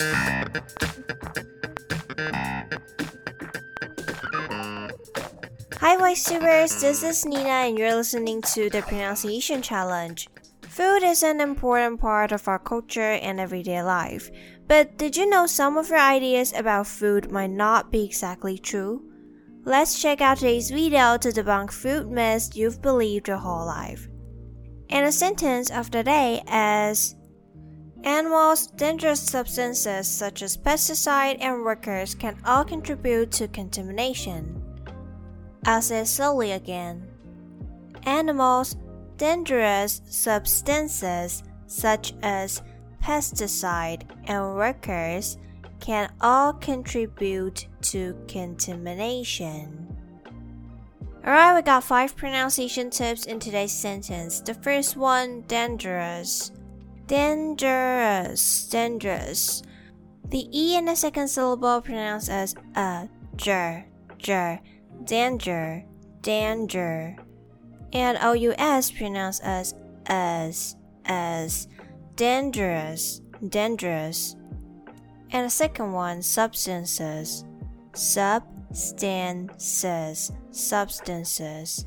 Hi VoiceTubers, this is Nina and you're listening to the Pronunciation Challenge. Food is an important part of our culture and everyday life. But did you know some of your ideas about food might not be exactly true? Let's check out today's video to debunk food myths you've believed your whole life. And a sentence of the day is Animals, dangerous substances such as pesticides and workers can all contribute to contamination. I'll say it slowly again. Animals, dangerous substances such as pesticides and workers can all contribute to contamination. Alright, we got 5 pronunciation tips in today's sentence. The first one, dangerous. Dangerous, dangerous. The E in the second syllable pronounced as jer, jer. Danger, danger. And OUS pronounced as. Dangerous, dangerous. And the second one, substances. Substances, substances.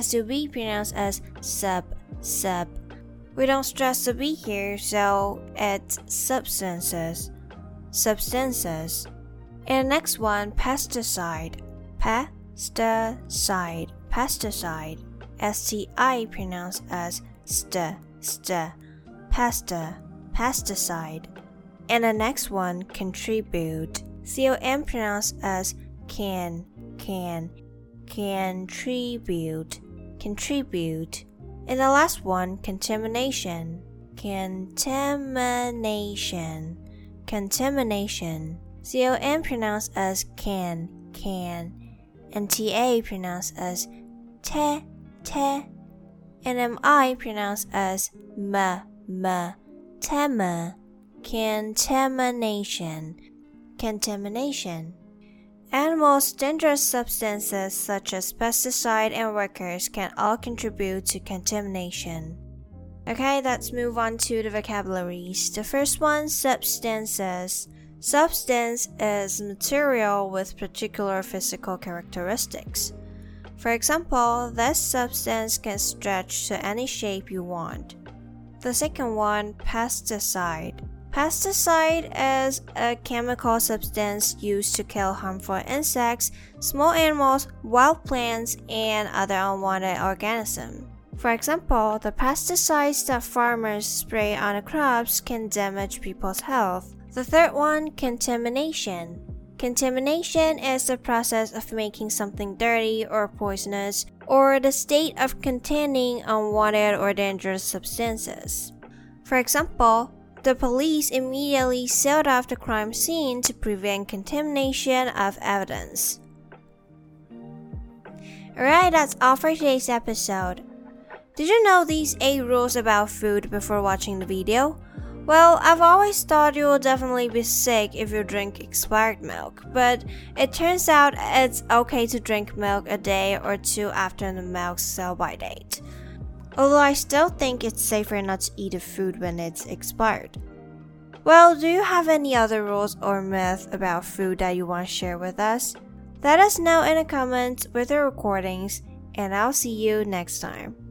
SUB pronounced as sub, sub.We don't stress the B here, so it's substances, substances. And next one, pesticide, pesticide, pesticide. STI pronounced as st, st, pesta, pesticide. And the next one, contribute, CON pronounced as can, contribute, contribute.And the last one, contamination. Contamination. Contamination. CON pronounced as can. And TA pronounced as te. And MI pronounced as ma. Tema. Contamination. Contamination.Animals, dangerous substances such as pesticides and workers can all contribute to contamination. Okay, let's move on to the vocabularies. The first one, substances. Substance is material with particular physical characteristics. For example, this substance can stretch to any shape you want. The second one, pesticide.Pesticide is a chemical substance used to kill harmful insects, small animals, wild plants, and other unwanted organisms. For example, the pesticides that farmers spray on the crops can damage people's health. The third one, contamination. Contamination is the process of making something dirty or poisonous, or the state of containing unwanted or dangerous substances. For example,The police immediately sealed off the crime scene to prevent contamination of evidence. Alright, that's all for today's episode. Did you know these 8 rules about food before watching the video? Well, I've always thought you will definitely be sick if you drink expired milk, but it turns out it's okay to drink milk a day or 2 after the milk's sell-by date.Although I still think it's safer not to eat the food when it's expired. Well, do you have any other rules or myths about food that you want to share with us? Let us know in the comments with the recordings, and I'll see you next time.